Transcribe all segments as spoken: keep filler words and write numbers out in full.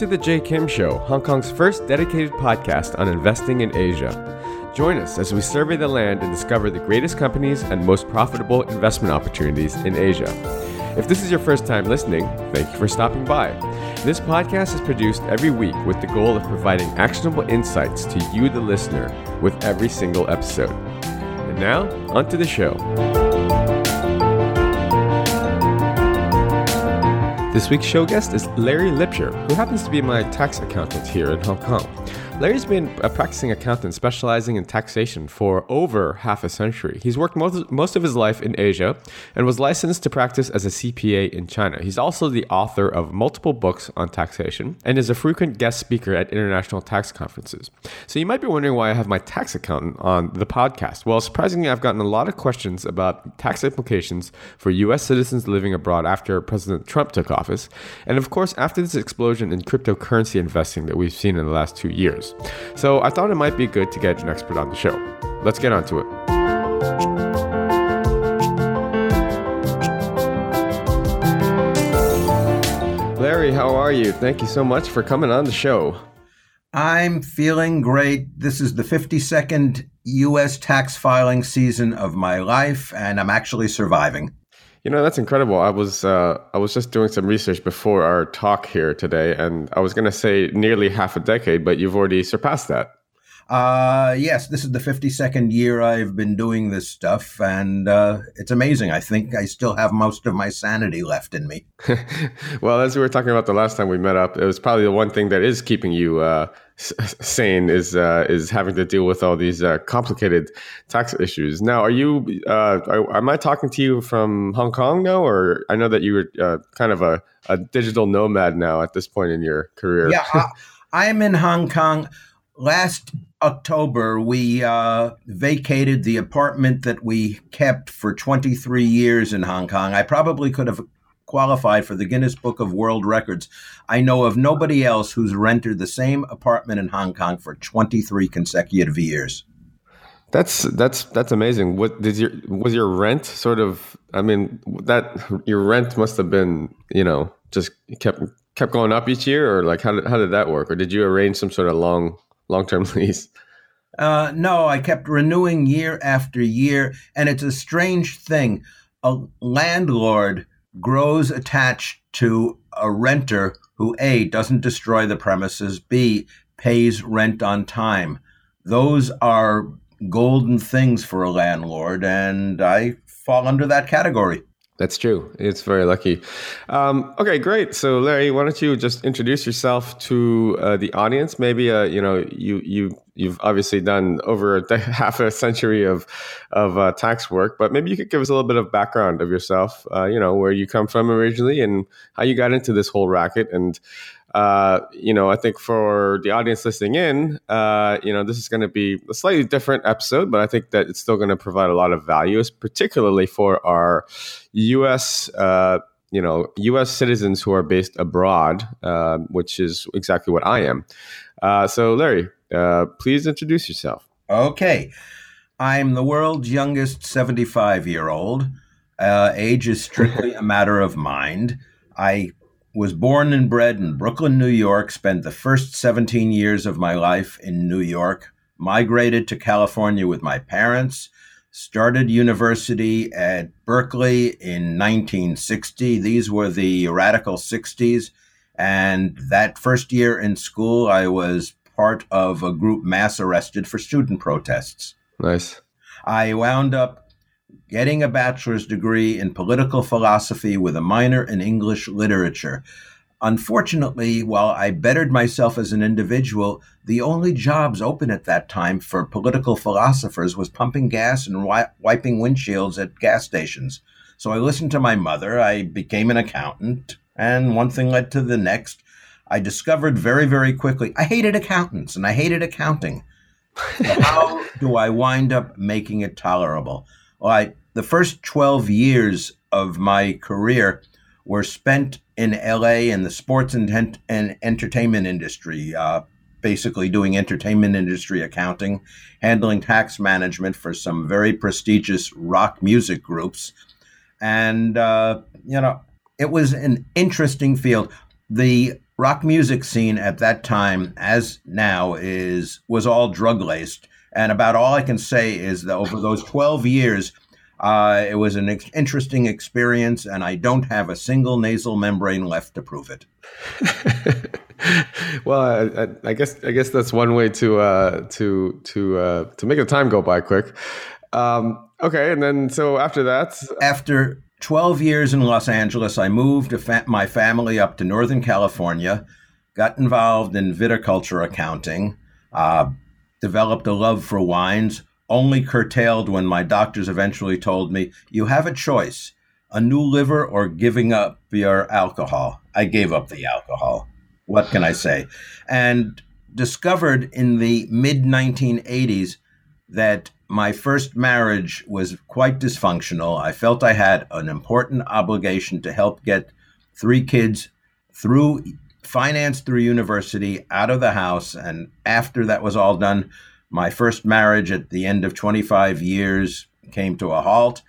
to The Jay Kim Show, Hong Kong's first dedicated podcast on investing in Asia. Join us as we survey the land and discover the greatest companies and most profitable investment opportunities in Asia. If this is your first time listening, thank you for stopping by. This podcast is produced every week with the goal of providing actionable insights to you, the listener, with every single episode. And now, on to the show. This week's show guest is Larry Lipsher, who happens to be my tax accountant here in Hong Kong. Larry's been a practicing accountant specializing in taxation for over half a century. He's worked most, most of his life in Asia and was licensed to practice as a C P A in China. He's also the author of multiple books on taxation and is a frequent guest speaker at international tax conferences. So you might be wondering why I have my tax accountant on the podcast. Well, surprisingly, I've gotten a lot of questions about tax implications for U S citizens living abroad after President Trump took office. And of course, after this explosion in cryptocurrency investing that we've seen in the last two years. So I thought it might be good to get an expert on the show. Let's get on to it. Larry, how are you? Thank you so much for coming on the show. I'm feeling great. This is the fifty-second U S tax filing season of my life, and I'm actually surviving. You know, that's incredible. I was uh, I was just doing some research before our talk here today, and I was going to say nearly half a decade, but you've already surpassed that. Uh, yes, this is the fifty-second year I've been doing this stuff, and uh, it's amazing. I think I still have most of my sanity left in me. Well, as we were talking about the last time we met up, it was probably the one thing that is keeping you uh, s- sane is uh, is having to deal with all these uh, complicated tax issues. Now, are you? Uh, are, am I talking to you from Hong Kong now, or I know that you were uh, kind of a, a digital nomad now at this point in your career? Yeah, I, I'm in Hong Kong. Last October, we uh, vacated the apartment that we kept for twenty-three years in Hong Kong. I probably could have qualified for the Guinness Book of World Records. I know of nobody else who's rented the same apartment in Hong Kong for twenty-three consecutive years. That's that's that's amazing. What did your was your rent sort of? I mean, that your rent must have been, you know, just kept kept going up each year, or like how did how did that work? Or did you arrange some sort of long? Long-term lease? Uh, no, I kept renewing year after year. And it's a strange thing. A landlord grows attached to a renter who, A, doesn't destroy the premises, B, pays rent on time. Those are golden things for a landlord, and I fall under that category. That's true. It's very lucky. Um, okay, great. So, Larry, why don't you just introduce yourself to uh, the audience? Maybe uh, you know you you you've obviously done over a de- half a century of of uh, tax work, but maybe you could give us a little bit of background of yourself. Uh, you know, where you come from originally and how you got into this whole racket. And uh, you know, I think for the audience listening in, uh, you know, this is going to be a slightly different episode, but I think that it's still going to provide a lot of value, particularly for our U S uh, you know, U S citizens who are based abroad, uh, which is exactly what I am. Uh, so, Larry, uh, please introduce yourself. Okay. I'm the world's youngest seventy-five-year-old. Uh, age is strictly a matter of mind. I was born and bred in Brooklyn, New York, spent the first seventeen years of my life in New York, migrated to California with my parents, started university at Berkeley in nineteen sixty. These were the radical sixties. And that first year in school, I was part of a group mass arrested for student protests. Nice. I wound up getting a bachelor's degree in political philosophy with a minor in English literature. Unfortunately, while I bettered myself as an individual, the only jobs open at that time for political philosophers was pumping gas and wi- wiping windshields at gas stations. So I listened to my mother, I became an accountant, and one thing led to the next. I discovered very, very quickly, I hated accountants and I hated accounting. So how do I wind up making it tolerable? Well, I, the first twelve years of my career were spent in L A in the sports and, ent- and entertainment industry, uh, basically doing entertainment industry accounting, handling tax management for some very prestigious rock music groups. And, uh, you know, it was an interesting field. The rock music scene at that time, as now, is was all drug-laced. And about all I can say is that over those twelve years, uh, it was an ex- interesting experience, and I don't have a single nasal membrane left to prove it. Well, I, I guess I guess that's one way to uh, to to uh, to make the time go by quick. Um, okay, and then so after that, after twelve years in Los Angeles, I moved fa- my family up to Northern California, got involved in viticulture accounting, uh, developed a love for wines, only curtailed when my doctors eventually told me, "You have a choice: a new liver or giving up your alcohol." I gave up the alcohol. What can I say? And discovered in the mid nineteen eighties that my first marriage was quite dysfunctional. I felt I had an important obligation to help get three kids through finance, through university, out of the house. And after that was all done, my first marriage at the end of twenty-five years came to a halt.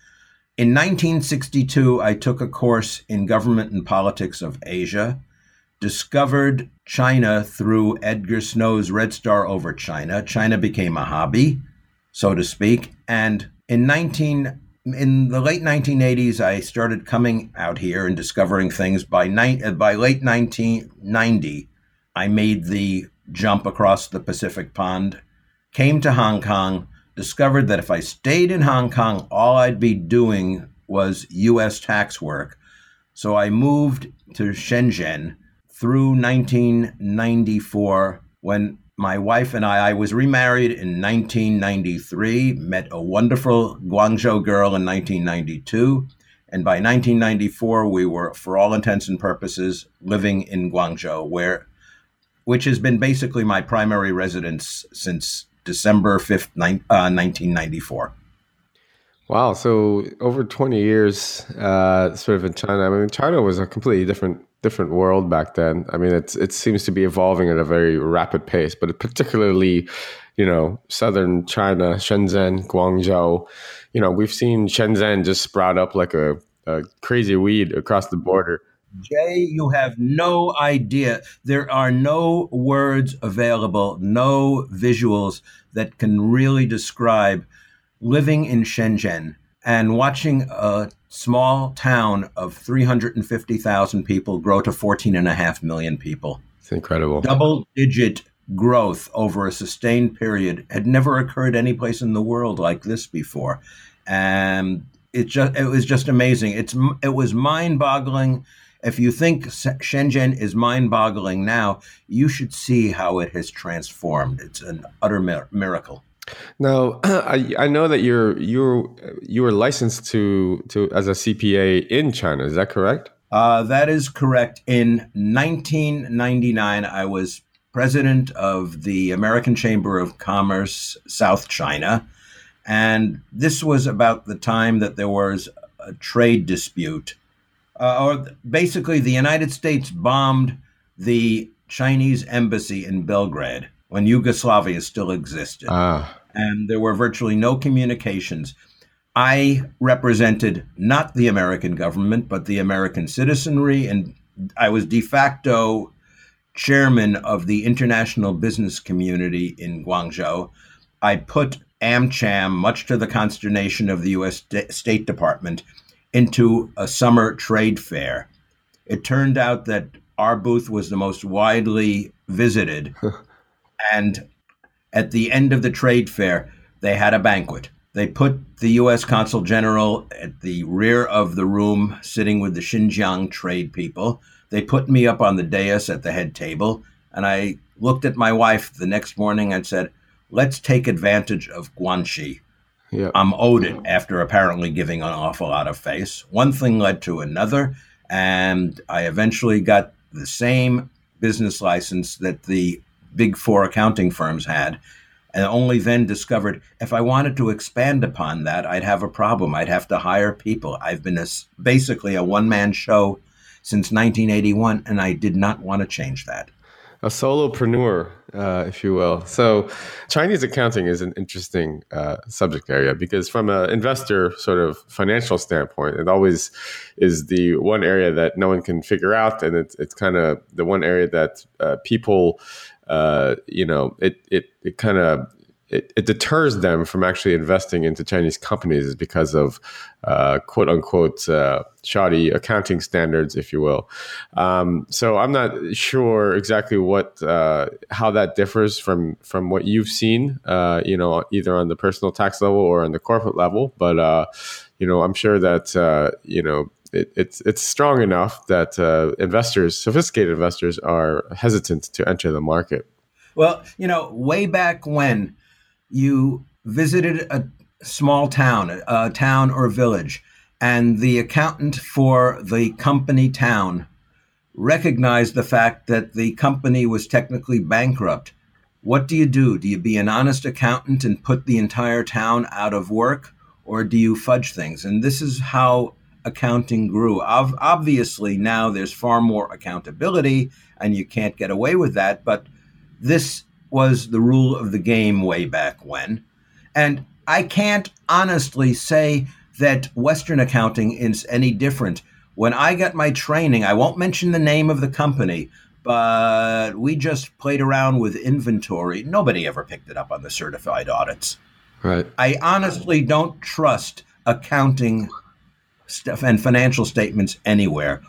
In nineteen sixty-two, I took a course in government and politics of Asia, discovered China through Edgar Snow's Red Star Over China. China became a hobby, so to speak. And in nineteen in the late nineteen eighties, I started coming out here and discovering things. By ni- by late nineteen ninety, I made the jump across the Pacific Pond, came to Hong Kong, discovered that if I stayed in Hong Kong, all I'd be doing was U S tax work. So I moved to Shenzhen through nineteen ninety-four, when my wife and I, I was remarried in nineteen ninety-three, met a wonderful Guangzhou girl in nineteen ninety-two, and by nineteen ninety-four, we were, for all intents and purposes, living in Guangzhou, where, which has been basically my primary residence since December fifth, nineteen ninety-four. Wow, so over twenty years, uh, sort of in China. I mean, China was a completely different different world back then. I mean, it's it seems to be evolving at a very rapid pace, but particularly, you know, southern China, Shenzhen, Guangzhou. You know, we've seen Shenzhen just sprout up like a, a crazy weed across the border. Jay, you have no idea. There are no words available, no visuals that can really describe living in Shenzhen and watching a small town of three hundred fifty thousand people grow to fourteen and a half million people. It's incredible. Double-digit growth over a sustained period had never occurred any place in the world like this before. And it just it was just amazing. It's It was mind-boggling. If you think Shenzhen is mind-boggling now, you should see how it has transformed. It's an utter mir- miracle. Now, I, I know that you're you're you were licensed to to as a C P A in China. Is that correct? Uh, that is correct. In nineteen ninety-nine, I was president of the American Chamber of Commerce South China, and this was about the time that there was a trade dispute. Uh, or basically, the United States bombed the Chinese embassy in Belgrade when Yugoslavia still existed. Ah. And there were virtually no communications. I represented not the American government, but the American citizenry, and I was de facto chairman of the international business community in Guangzhou. I put AmCham, much to the consternation of the U S State Department, into a summer trade fair. It turned out that our booth was the most widely visited. And at the end of the trade fair, they had a banquet. They put the U S Consul General at the rear of the room, sitting with the Xinjiang trade people. They put me up on the dais at the head table. And I looked at my wife the next morning and said, "Let's take advantage of Guanxi." Yep. I'm owed it after apparently giving an awful lot of face. One thing led to another. And I eventually got the same business license that the big four accounting firms had, and only then discovered if I wanted to expand upon that, I'd have a problem. I'd have to hire people. I've been a, basically a one-man show since nineteen eighty-one, and I did not want to change that. a solopreneur, uh, if you will. So Chinese accounting is an interesting uh, subject area, because from an investor sort of financial standpoint, it always is the one area that no one can figure out. And it's, it's kind of the one area that uh, people, uh, you know, it it, it kind of, It, it deters them from actually investing into Chinese companies, is because of uh, quote unquote uh, shoddy accounting standards, if you will. Um, so I'm not sure exactly what uh, how that differs from from what you've seen, uh, you know, either on the personal tax level or on the corporate level. But uh, you know, I'm sure that uh, you know it, it's it's strong enough that uh, investors, sophisticated investors, are hesitant to enter the market. Well, you know, way back when. You visited a small town, a town or village, and the accountant for the company town recognized the fact that the company was technically bankrupt. What do you do? Do you be an honest accountant and put the entire town out of work, or do you fudge things? And this is how accounting grew. Obviously, now there's far more accountability, and you can't get away with that, but this was the rule of the game way back when. And I can't honestly say that Western accounting is any different. When I got my training, I won't mention the name of the company, but we just played around with inventory. Nobody ever picked it up on the certified audits. Right. I honestly don't trust accounting stuff and financial statements anywhere,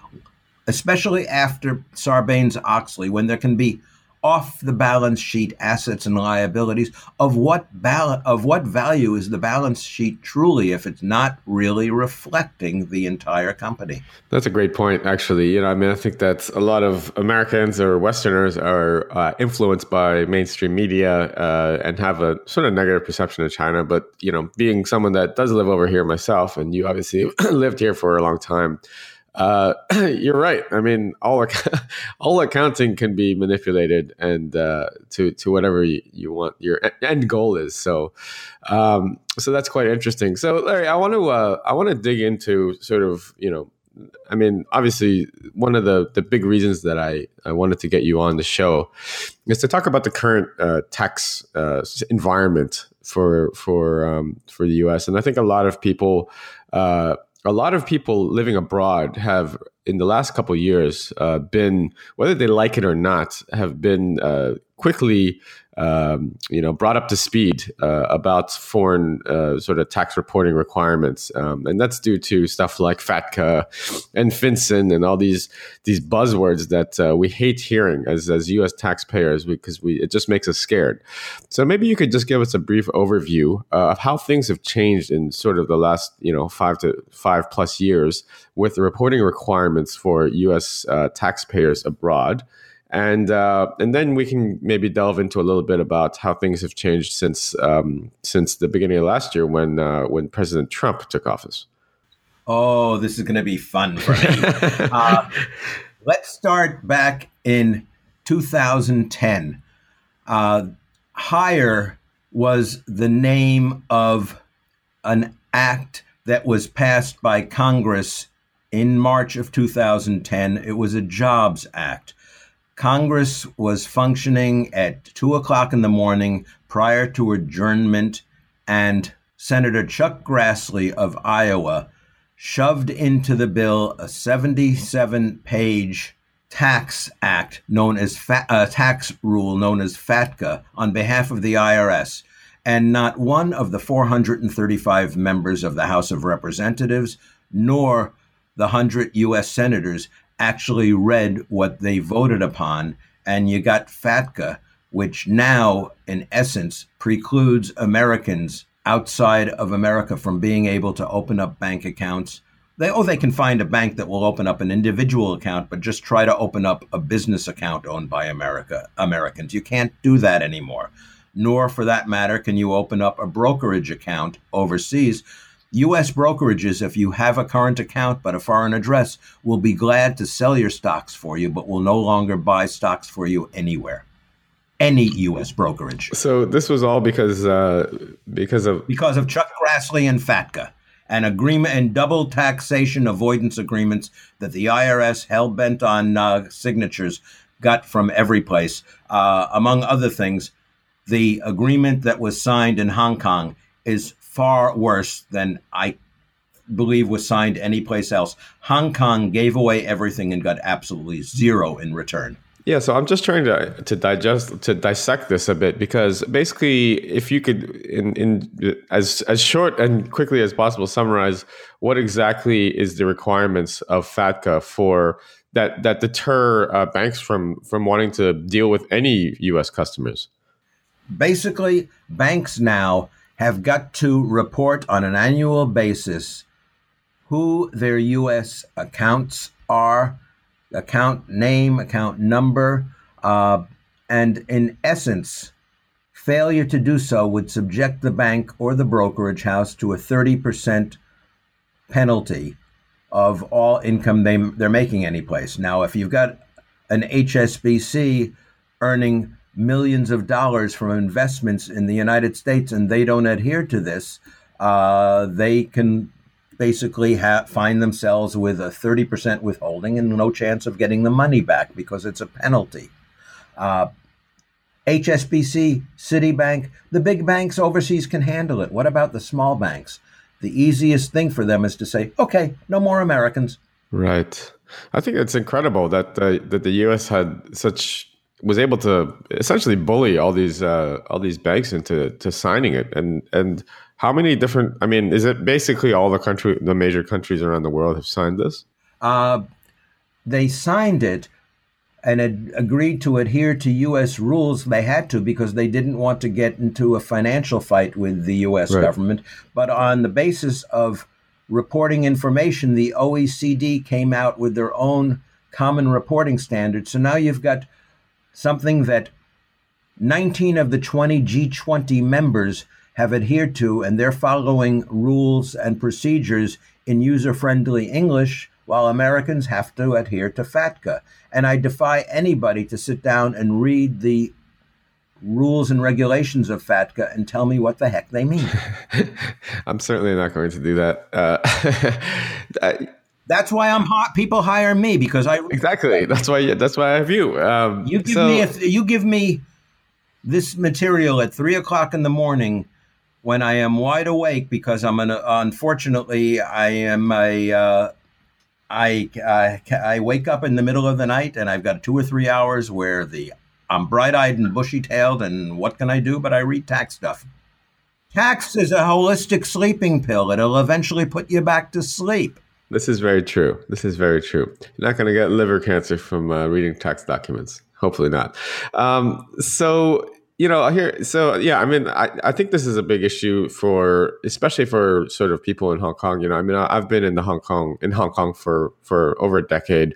especially after Sarbanes-Oxley, when there can be off the balance sheet assets and liabilities. Of what bal- of what value is the balance sheet truly if it's not really reflecting the entire company? That's a great point, actually. You know, I mean, I think that a lot of Americans or Westerners are uh, influenced by mainstream media uh, and have a sort of negative perception of China. But, you know, being someone that does live over here myself, and you obviously lived here for a long time, Uh, you're right. I mean, all ac- all accounting can be manipulated and uh, to to whatever you, you want your end goal is. So, um, so that's quite interesting. So, Larry, I want to uh, I want to dig into sort of, you know, I mean, obviously, one of the, the big reasons that I, I wanted to get you on the show is to talk about the current uh, tax uh, environment for for um, for the U S. And I think a lot of people. Uh, A lot of people living abroad have, in the last couple of years, uh, been, whether they like it or not, have been uh, quickly, um, you know, brought up to speed uh, about foreign uh, sort of tax reporting requirements, um, and that's due to stuff like FATCA and FinCEN and all these these buzzwords that uh, we hate hearing as as U S taxpayers, because we it just makes us scared. So maybe you could just give us a brief overview uh, of how things have changed in sort of the last, you know, five to five plus years with the reporting requirements for U S uh, taxpayers abroad, and uh, and then we can maybe delve into a little bit about how things have changed since um, since the beginning of last year when uh, when President Trump took office. Oh, this is going to be fun for me. uh, let's start back in two thousand ten. Uh, HIRE was the name of an act that was passed by Congress in March of two thousand ten. It was a Jobs Act. Congress was functioning at two o'clock in the morning prior to adjournment, and Senator Chuck Grassley of Iowa shoved into the bill a seventy-seven page tax act known as fa- uh, tax rule known as FATCA on behalf of the I R S. And not one of the four hundred thirty-five members of the House of Representatives, nor the one hundred U S senators actually read what they voted upon, and you got FATCA, which now, in essence, precludes Americans outside of America from being able to open up bank accounts. They, oh, they can find a bank that will open up an individual account, but just try to open up a business account owned by America, Americans. You can't do that anymore, nor, for that matter, can you open up a brokerage account overseas. U S brokerages, if you have a current account but a foreign address, will be glad to sell your stocks for you, but will no longer buy stocks for you anywhere. Any U S brokerage. So this was all because uh, because of because of Chuck Grassley and FATCA, an agreement and double taxation avoidance agreements that the I R S, hell bent on uh, signatures, got from every place. Uh, among other things, the agreement that was signed in Hong Kong is far worse than I believe was signed anyplace else. Hong Kong gave away everything and got absolutely zero in return. Yeah, so I'm just trying to to digest to dissect this a bit, because basically, if you could, in in as as short and quickly as possible, summarize what exactly is the requirements of FATCA for that that deter uh, banks from from wanting to deal with any U S customers. Basically, banks now have got to report on an annual basis who their U S accounts are. Account name, account number, uh, and in essence, failure to do so would subject the bank or the brokerage house to a thirty percent penalty of all income they, they're making anyplace. Now, if you've got an H S B C earning millions of dollars from investments in the United States and they don't adhere to this, uh, they can basically ha- find themselves with a thirty percent withholding and no chance of getting the money back because it's a penalty. Uh, H S B C, Citibank, the big banks overseas can handle it. What about the small banks? The easiest thing for them is to say, okay, no more Americans. Right. I think it's incredible that the, that the U S had such was able to essentially bully all these uh, all these banks into to signing it, and and. How many different, I mean, is it basically all the country, the major countries around the world have signed this? Uh, they signed it and ad- agreed to adhere to U S rules. They had to because they didn't want to get into a financial fight with the U S Right. government. But on the basis of reporting information, the O E C D came out with their own common reporting standards. So now you've got something that nineteen of the twenty G twenty members have adhered to, and they're following rules and procedures in user-friendly English, while Americans have to adhere to FATCA. And I defy anybody to sit down and read the rules and regulations of FATCA and tell me what the heck they mean. I'm certainly not going to do that. Uh, I- That's why I'm hot. People hire me because I exactly. That's why. That's why I have you. Um, you give so- me. A, you give me this material at three o'clock in the morning, when I am wide awake, because I'm an, unfortunately I am a uh, I, I I wake up in the middle of the night and I've got two or three hours where the I'm bright-eyed and bushy-tailed, and what can I do? But I read tax stuff. Tax is a holistic sleeping pill. It'll eventually put you back to sleep. This is very true. This is very true. You're not going to get liver cancer from uh, reading tax documents. Hopefully not. Um, so. You know, here, so yeah, I mean, I, I think this is a big issue for, especially for sort of people in Hong Kong. You know, I mean, I've been in the Hong Kong, in Hong Kong for, for over a decade.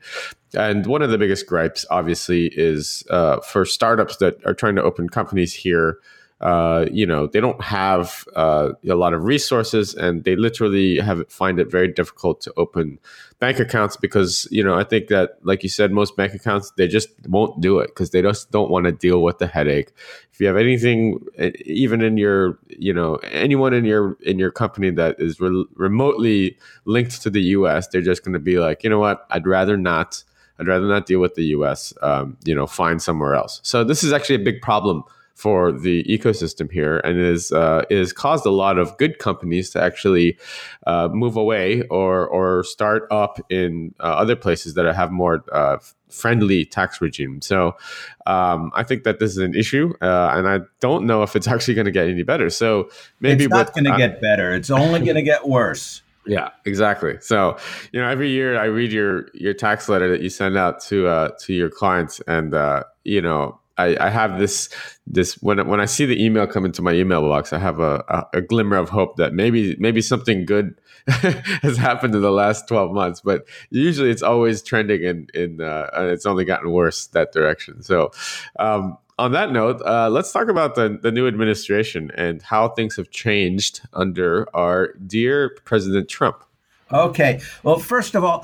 And one of the biggest gripes, obviously, is uh, for startups that are trying to open companies here, uh, you know, they don't have uh, a lot of resources, and they literally have find it very difficult to open bank accounts because, you know, I think that, like you said, most bank accounts, they just won't do it because they just don't want to deal with the headache. If you have anything, even in your, you know, anyone in your in your company that is re- remotely linked to the U S, they're just going to be like, you know what, I'd rather not, I'd rather not deal with the U S, um, you know, find somewhere else. So this is actually a big problem for the ecosystem here, and it is uh, it has caused a lot of good companies to actually uh, move away or or start up in uh, other places that have more uh, friendly tax regime. So um, I think that this is an issue, uh, and I don't know if it's actually going to get any better. So maybe it's not going to get better. It's only going to get worse. Yeah, exactly. So, you know, every year I read your your tax letter that you send out to uh, to your clients, and uh, you know. I, I have this this when when I see the email come into my email box, I have a, a, a glimmer of hope that maybe maybe something good has happened in the last twelve months. But usually, it's always trending in in uh, and it's only gotten worse that direction. So, um, on that note, uh, let's talk about the the new administration and how things have changed under our dear President Trump. Okay. Well, first of all,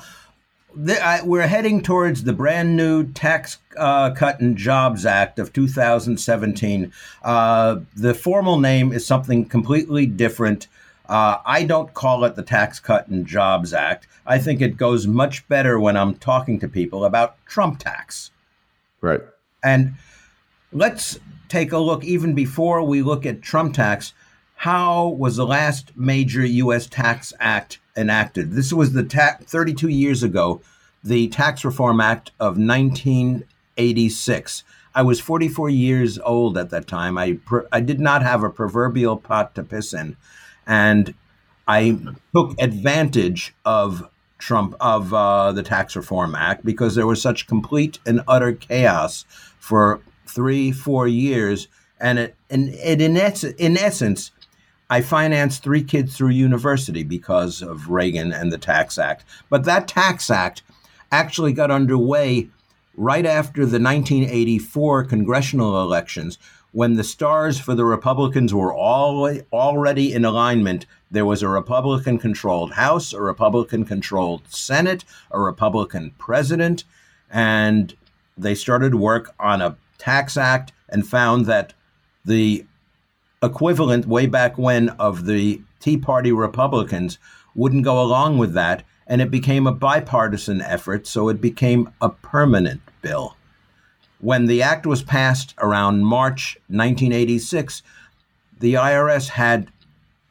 The, I, we're heading towards the brand new Tax uh, Cut and Jobs Act of two thousand seventeen. Uh, the formal name is something completely different. Uh, I don't call it the Tax Cut and Jobs Act. I think it goes much better when I'm talking to people about Trump tax. Right. And let's take a look, even before we look at Trump tax, how was the last major U S tax act enacted? This was the ta- thirty-two years ago, the Tax Reform Act of nineteen eighty-six. I was forty-four years old at that time. I per- I did not have a proverbial pot to piss in, and I took advantage of Trump of uh, the Tax Reform Act because there was such complete and utter chaos for three, four years, and it and it in es- in essence, I financed three kids through university because of Reagan and the Tax Act. But that Tax Act actually got underway right after the nineteen eighty-four congressional elections, when the stars for the Republicans were all already in alignment. There was a Republican-controlled House, a Republican-controlled Senate, a Republican president, and they started work on a tax act and found that the equivalent way back when of the Tea Party Republicans wouldn't go along with that. And it became a bipartisan effort, so it became a permanent bill. When the act was passed around March nineteen eighty-six, the I R S had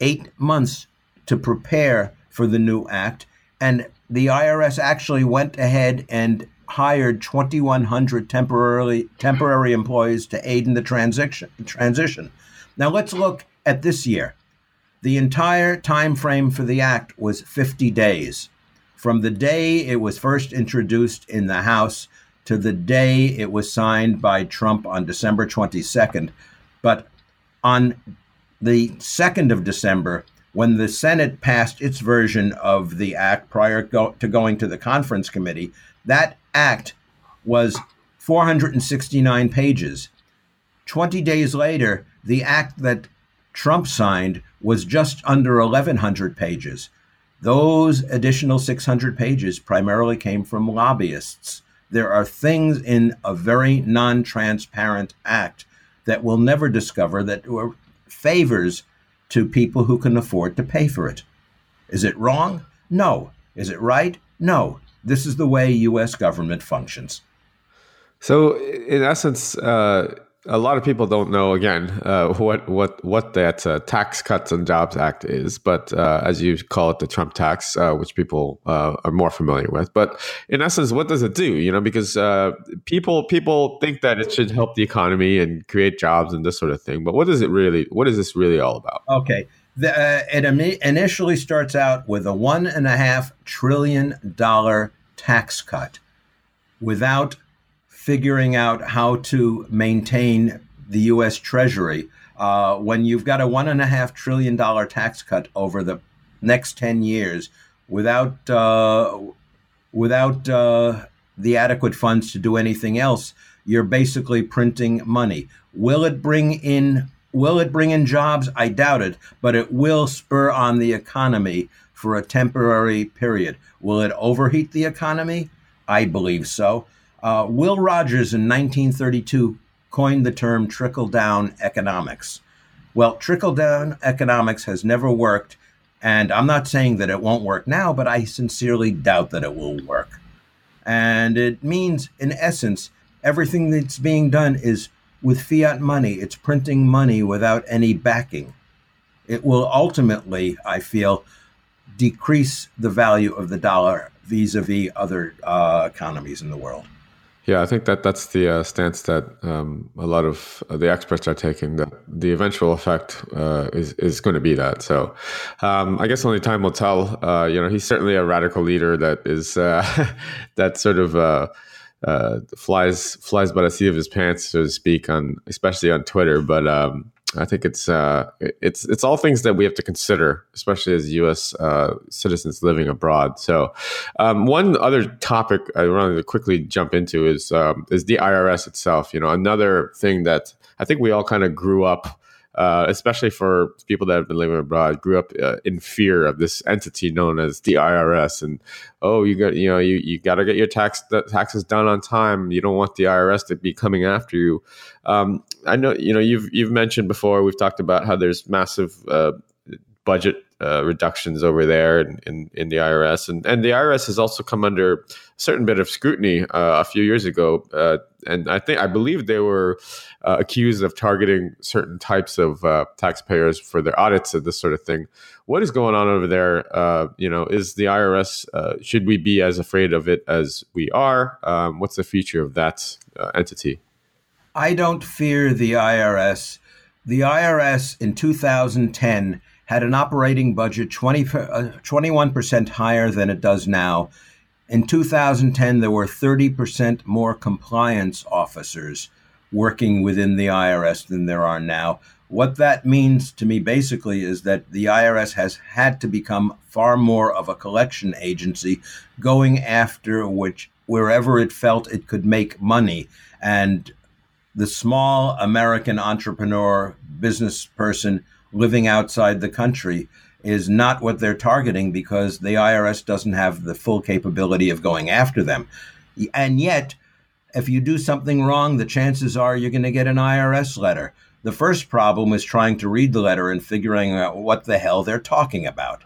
eight months to prepare for the new act, and the I R S actually went ahead and hired twenty-one hundred temporarily temporary employees to aid in the transition. transition. Now let's look at this year. The entire time frame for the act was fifty days. From the day it was first introduced in the House to the day it was signed by Trump on December twenty-second. But on the second of December, when the Senate passed its version of the act prior go- to going to the conference committee, that act was four hundred sixty-nine pages. twenty days later, the act that Trump signed was just under eleven hundred pages. Those additional six hundred pages primarily came from lobbyists. There are things in a very non-transparent act that we'll never discover that were favors to people who can afford to pay for it. Is it wrong? No. Is it right? No. This is the way U S government functions. So in essence, uh, a lot of people don't know, again, uh, what what what that uh, Tax Cuts and Jobs Act is, but uh, as you call it, the Trump tax, uh, which people uh, are more familiar with. But in essence, what does it do? You know, because uh, people people think that it should help the economy and create jobs and this sort of thing. But what is it really? What is this really all about? Okay, the, uh, it imi- initially starts out with a one and a half trillion dollar tax cut, without figuring out how to maintain the U S Treasury. Uh, when you've got a one and a half trillion dollar tax cut over the next ten years without uh, without uh, the adequate funds to do anything else, you're basically printing money. Will it bring in will it bring in jobs? I doubt it, but it will spur on the economy for a temporary period. Will it overheat the economy? I believe so. Uh, Will Rogers in nineteen thirty-two coined the term trickle-down economics. Well, trickle-down economics has never worked, and I'm not saying that it won't work now, but I sincerely doubt that it will work. And it means, in essence, everything that's being done is with fiat money. It's printing money without any backing. It will ultimately, I feel, decrease the value of the dollar vis-a-vis other uh, economies in the world. Yeah, I think that that's the uh, stance that um, a lot of the experts are taking, that the eventual effect uh, is, is going to be that. So um, I guess only time will tell. Uh, you know, he's certainly a radical leader that is uh, that sort of uh, uh, flies flies by the seat of his pants, so to speak, on especially on Twitter. But um, I think it's uh, it's it's all things that we have to consider, especially as U S uh, citizens living abroad. So, um, one other topic I wanted to quickly jump into is um, is the I R S itself. You know, another thing that I think we all kind of grew up, uh, especially for people that have been living abroad, grew up uh, in fear of this entity known as the I R S. And oh, you got you know you, you got to get your tax taxes done on time. You don't want the I R S to be coming after you. Um, I know you know you've you've mentioned before. We've talked about how there's massive uh, budget uh, reductions over there in, in, in the I R S. And, and the I R S has also come under a certain bit of scrutiny uh, a few years ago. Uh, and I think I believe they were uh, accused of targeting certain types of uh, taxpayers for their audits and this sort of thing. What is going on over there? Uh, you know, is the I R S, uh, should we be as afraid of it as we are? Um, what's the feature of that uh, entity? I don't fear the I R S. The I R S in two thousand ten had an operating budget twenty, uh, twenty-one percent higher than it does now. In two thousand ten, there were thirty percent more compliance officers working within the I R S than there are now. What that means to me basically is that the I R S has had to become far more of a collection agency, going after which wherever it felt it could make money. And the small American entrepreneur, business person living outside the country is not what they're targeting, because the I R S doesn't have the full capability of going after them. And yet, if you do something wrong, the chances are you're going to get an I R S letter. The first problem is trying to read the letter and figuring out what the hell they're talking about.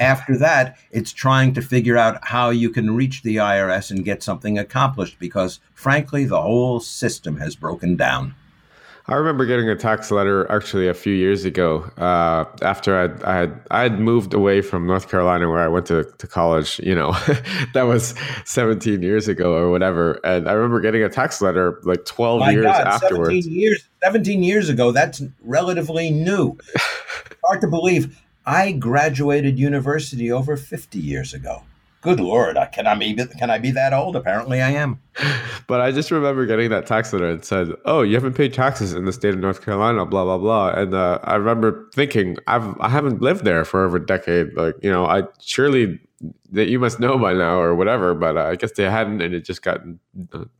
After that, it's trying to figure out how you can reach the I R S and get something accomplished, because, frankly, the whole system has broken down. I remember getting a tax letter actually a few years ago uh, after I'd, I had I had moved away from North Carolina, where I went to, to college, you know, that was seventeen years ago or whatever. And I remember getting a tax letter like twelve My years God, afterwards. seventeen years, seventeen years ago, that's relatively new. Hard to believe. I graduated university over fifty years ago. Good Lord, can I be, can I be that old? Apparently I am. But I just remember getting that tax letter and said, oh, you haven't paid taxes in the state of North Carolina, blah, blah, blah. And uh, I remember thinking, I've, I haven't lived there for over a decade. Like, you know, I surely that you must know by now or whatever. But uh, I guess they hadn't, and it just got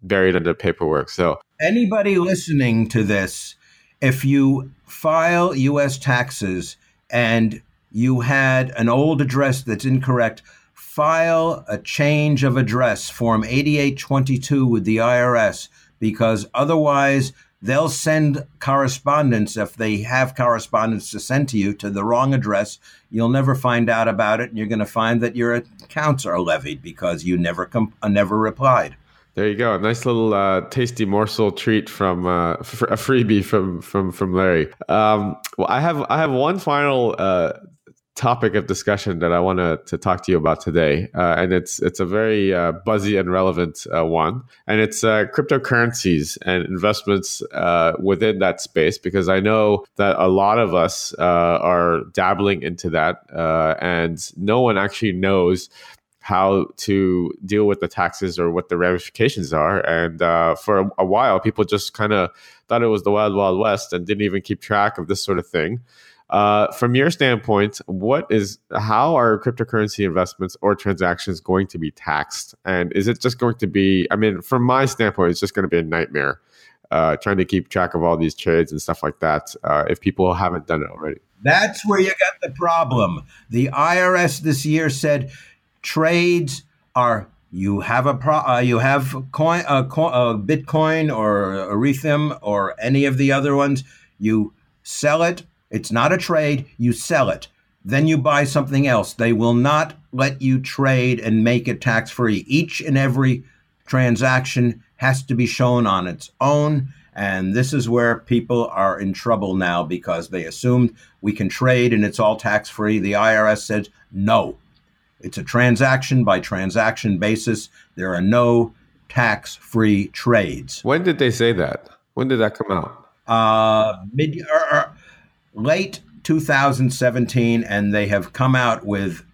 buried under paperwork. So anybody listening to this, if you file U S taxes and you had an old address that's incorrect, file a change of address, Form eighty-eight twenty-two with the I R S, because otherwise they'll send correspondence, if they have correspondence to send to you, to the wrong address. You'll never find out about it, and you're going to find that your accounts are levied because you never com- never replied. There you go. A nice little uh, tasty morsel treat from uh, fr- a freebie from from from Larry. Um, well, I have I have one final Uh, topic of discussion that I want to, to talk to you about today. Uh, and it's it's a very uh, buzzy and relevant uh, one. And it's uh, cryptocurrencies and investments uh, within that space, because I know that a lot of us uh, are dabbling into that. Uh, and no one actually knows how to deal with the taxes or what the ramifications are. And uh, for a, a while, people just kind of thought it was the wild, wild west and didn't even keep track of this sort of thing. Uh, from your standpoint, what is, how are cryptocurrency investments or transactions going to be taxed? And is it just going to be, I mean, from my standpoint, it's just going to be a nightmare, uh, trying to keep track of all these trades and stuff like that, uh, if people haven't done it already. That's where you got the problem. The I R S this year said trades are, you have a pro, uh, you have coin, uh, coin, uh, Bitcoin or Ethereum or any of the other ones, you sell it. It's not a trade. You sell it. Then you buy something else. They will not let you trade and make it tax-free. Each and every transaction has to be shown on its own. And this is where people are in trouble now, because they assumed we can trade and it's all tax-free. The I R S said, no, it's a transaction by transaction basis. There are no tax-free trades. When did they say that? When did that come out? Uh, mid er, Late two thousand seventeen, and they have come out with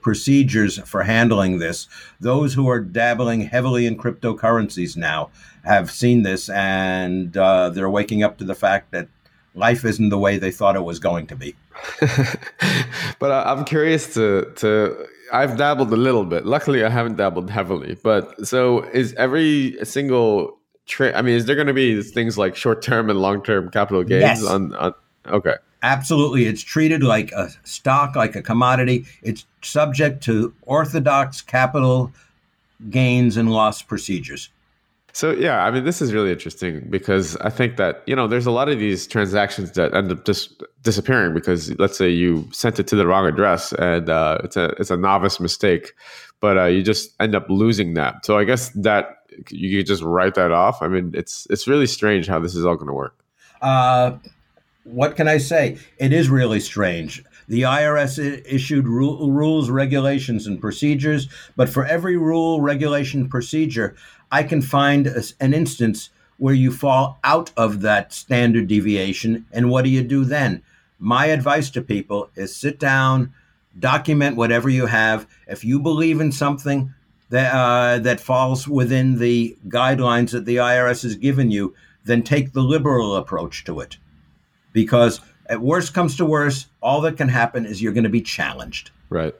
procedures for handling this. Those who are dabbling heavily in cryptocurrencies now have seen this, and uh, they're waking up to the fact that life isn't the way they thought it was going to be. But uh, I'm curious to to. I've dabbled a little bit. Luckily, I haven't dabbled heavily. But so is every single trade? I mean, is there going to be things like short-term and long-term capital gains? Yes. on? on Okay. Absolutely. It's treated like a stock, like a commodity. It's subject to orthodox capital gains and loss procedures. So, yeah, I mean, this is really interesting, because I think that, you know, there's a lot of these transactions that end up just disappearing because let's say you sent it to the wrong address and uh, it's a it's a novice mistake, but uh, you just end up losing that. So I guess that you could just write that off. I mean, it's it's really strange how this is all going to work. Uh, what can I say? It is really strange. The I R S issued rule, rules, regulations, and procedures, but for every rule, regulation, procedure, I can find a, an instance where you fall out of that standard deviation, and what do you do then? My advice to people is sit down, document whatever you have. If you believe in something that uh, that falls within the guidelines that the I R S has given you, then take the liberal approach to it. Because at worst comes to worst, all that can happen is you're going to be challenged. Right.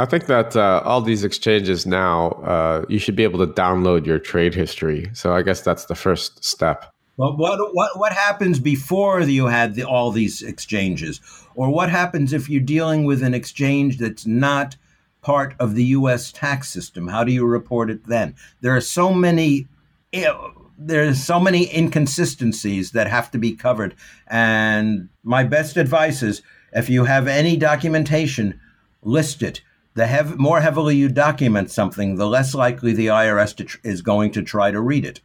I think that uh, all these exchanges now, uh, you should be able to download your trade history. So I guess that's the first step. Well, what what what happens before you had the, all these exchanges? Or what happens if you're dealing with an exchange that's not part of the U S tax system? How do you report it then? There are so many there are so many inconsistencies that have to be covered. And my best advice is, if you have any documentation, list it. The hev- more heavily you document something, the less likely the I R S to tr- is going to try to read it.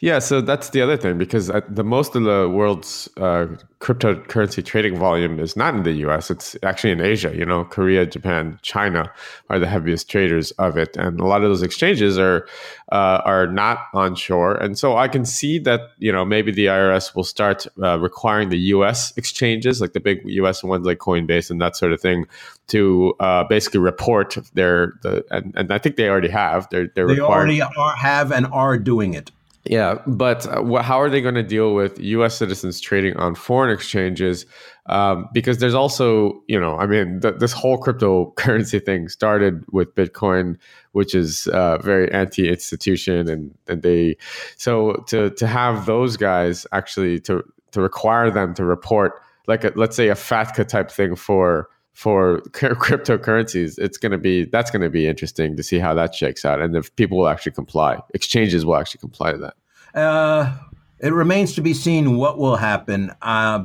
Yeah, so that's the other thing, because the most of the world's uh, cryptocurrency trading volume is not in the U S. It's actually in Asia. You know, Korea, Japan, China are the heaviest traders of it, and a lot of those exchanges are uh, are not onshore. And so I can see that, you know, maybe the I R S will start uh, requiring the U S exchanges, like the big U S ones, like Coinbase and that sort of thing, to uh, basically report their the and, and I think they already have. They're, they're they already are, have and are doing it. Yeah, but how are they going to deal with U S citizens trading on foreign exchanges? Um, because there's also, you know, I mean, th- this whole cryptocurrency thing started with Bitcoin, which is uh, very anti-institution, and and they so to to have those guys actually to to require them to report, like a, let's say a FATCA type thing for. For c- cryptocurrencies, it's going to be that's going to be interesting to see how that shakes out, and if people will actually comply, exchanges will actually comply to that. Uh, it remains to be seen what will happen. Uh,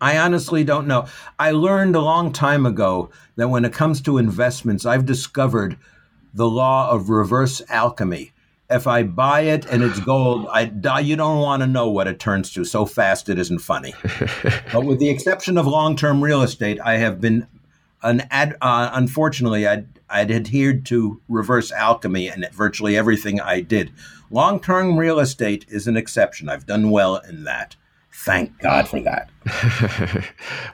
I honestly don't know. I learned a long time ago that when it comes to investments, I've discovered the law of reverse alchemy. If I buy it and it's gold, I die. You don't want to know what it turns to. So fast, it isn't funny. But with the exception of long-term real estate, I have been an ad. Uh, unfortunately, I'd, I'd adhered to reverse alchemy in virtually everything I did. Long-term real estate is an exception. I've done well in that. Thank God for that.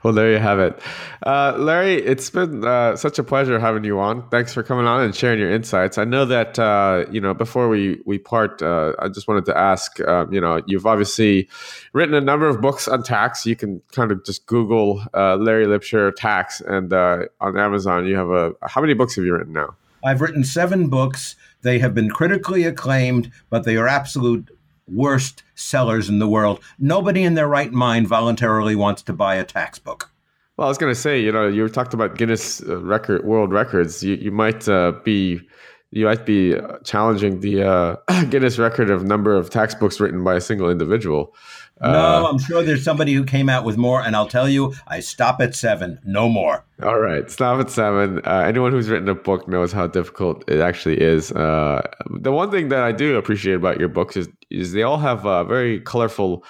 Well, there you have it. Uh, Larry, it's been uh, such a pleasure having you on. Thanks for coming on and sharing your insights. I know that, uh, you know, before we, we part, uh, I just wanted to ask, uh, you know, you've obviously written a number of books on tax. You can kind of just Google uh, Larry Lipsher tax, and uh, on Amazon, you have a, how many books have you written now? I've written seven books. They have been critically acclaimed, but they are absolute worst sellers in the world. Nobody in their right mind voluntarily wants to buy a tax book. Well, I was going to say, you know, you talked about Guinness record, world records. You, you might uh, be, you might be challenging the uh, Guinness record of number of tax books written by a single individual. No, uh, I'm sure there's somebody who came out with more, and I'll tell you, I stop at seven, no more. All right, stop at seven. Uh, anyone who's written a book knows how difficult it actually is. Uh, the one thing that I do appreciate about your books is is they all have uh, very colorful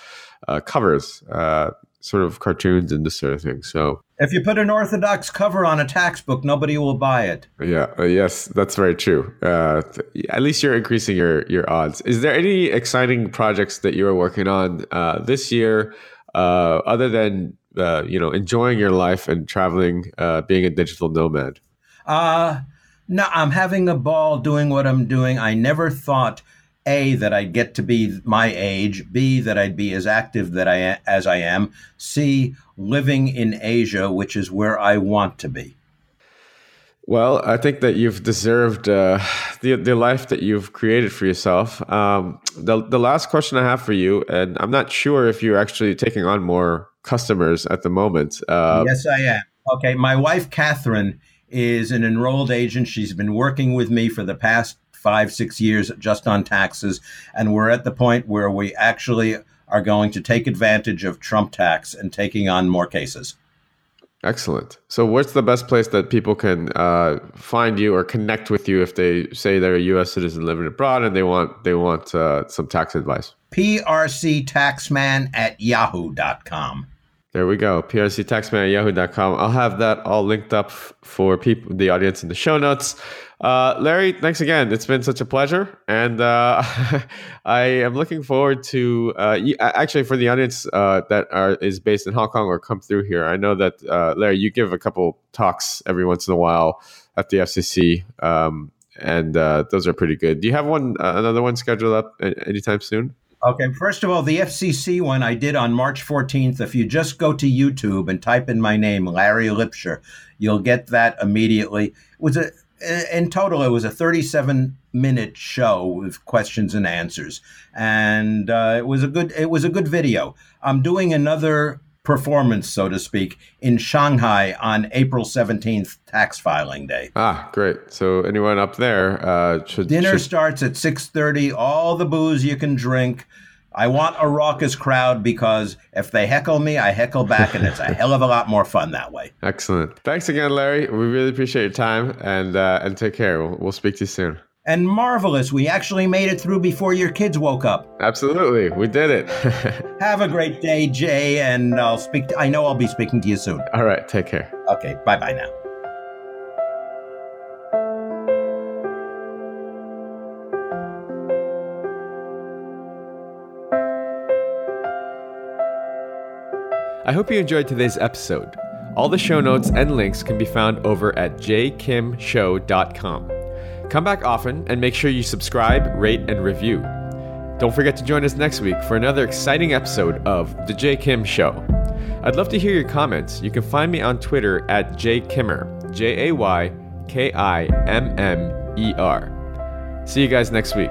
uh, covers, uh, sort of cartoons and this sort of thing. So if you put an orthodox cover on a tax book, nobody will buy it. Yeah, uh, yes, that's very true. Uh, th- at least you're increasing your, your odds. Is there any exciting projects that you are working on uh, this year, uh, other than uh, you know enjoying your life and traveling, uh, being a digital nomad? Uh, no, I'm having a ball doing what I'm doing. I never thought, A, that I'd get to be my age, B, that I'd be as active that I as I am, C, living in Asia, which is where I want to be. Well, I think that you've deserved uh, the the life that you've created for yourself. Um, the the last question I have for you, and I'm not sure if you're actually taking on more customers at the moment. Uh, yes, I am. Okay, my wife, Catherine, is an enrolled agent. She's been working with me for the past five, six years just on taxes. And we're at the point where we actually are going to take advantage of Trump tax and taking on more cases. Excellent. So what's the best place that people can uh, find you or connect with you if they say they're a U S citizen living abroad and they want they want uh, some tax advice? P R C Taxman at yahoo dot com. There we go. P R C Taxman at yahoo dot com. I'll have that all linked up for people, the audience, in the show notes. Uh, Larry, thanks again. It's been such a pleasure. And uh, I am looking forward to, uh, you, actually for the audience uh, that are, is based in Hong Kong or come through here. I know that, uh, Larry, you give a couple talks every once in a while at the F C C. Um, and uh, those are pretty good. Do you have one, uh, another one scheduled up anytime soon? Okay, first of all, the F C C one I did on March fourteenth. If you just go to YouTube and type in my name, Larry Lipsher, you'll get that immediately. It was a, in total, it was a thirty-seven minute show with questions and answers, and uh, it was a good it was a good video. I'm doing another performance, so to speak, in Shanghai on April seventeenth, tax filing day. Ah, great. So anyone up there uh, should... Dinner should... starts at six thirty, all the booze you can drink. I want a raucous crowd because if they heckle me, I heckle back, and it's a hell of a lot more fun that way. Excellent. Thanks again, Larry. We really appreciate your time, and uh, and take care. We'll, we'll speak to you soon. And marvelous, we actually made it through before your kids woke up. Absolutely, we did it. Have a great day, Jay, and I'll speak. To, I know I'll be speaking to you soon. All right, take care. Okay, bye-bye now. I hope you enjoyed today's episode. All the show notes and links can be found over at j kim show dot com. Come back often and make sure you subscribe, rate, and review. Don't forget to join us next week for another exciting episode of The Jay Kim Show. I'd love to hear your comments. You can find me on Twitter at jaykimmer, J A Y K I M M E R. See you guys next week.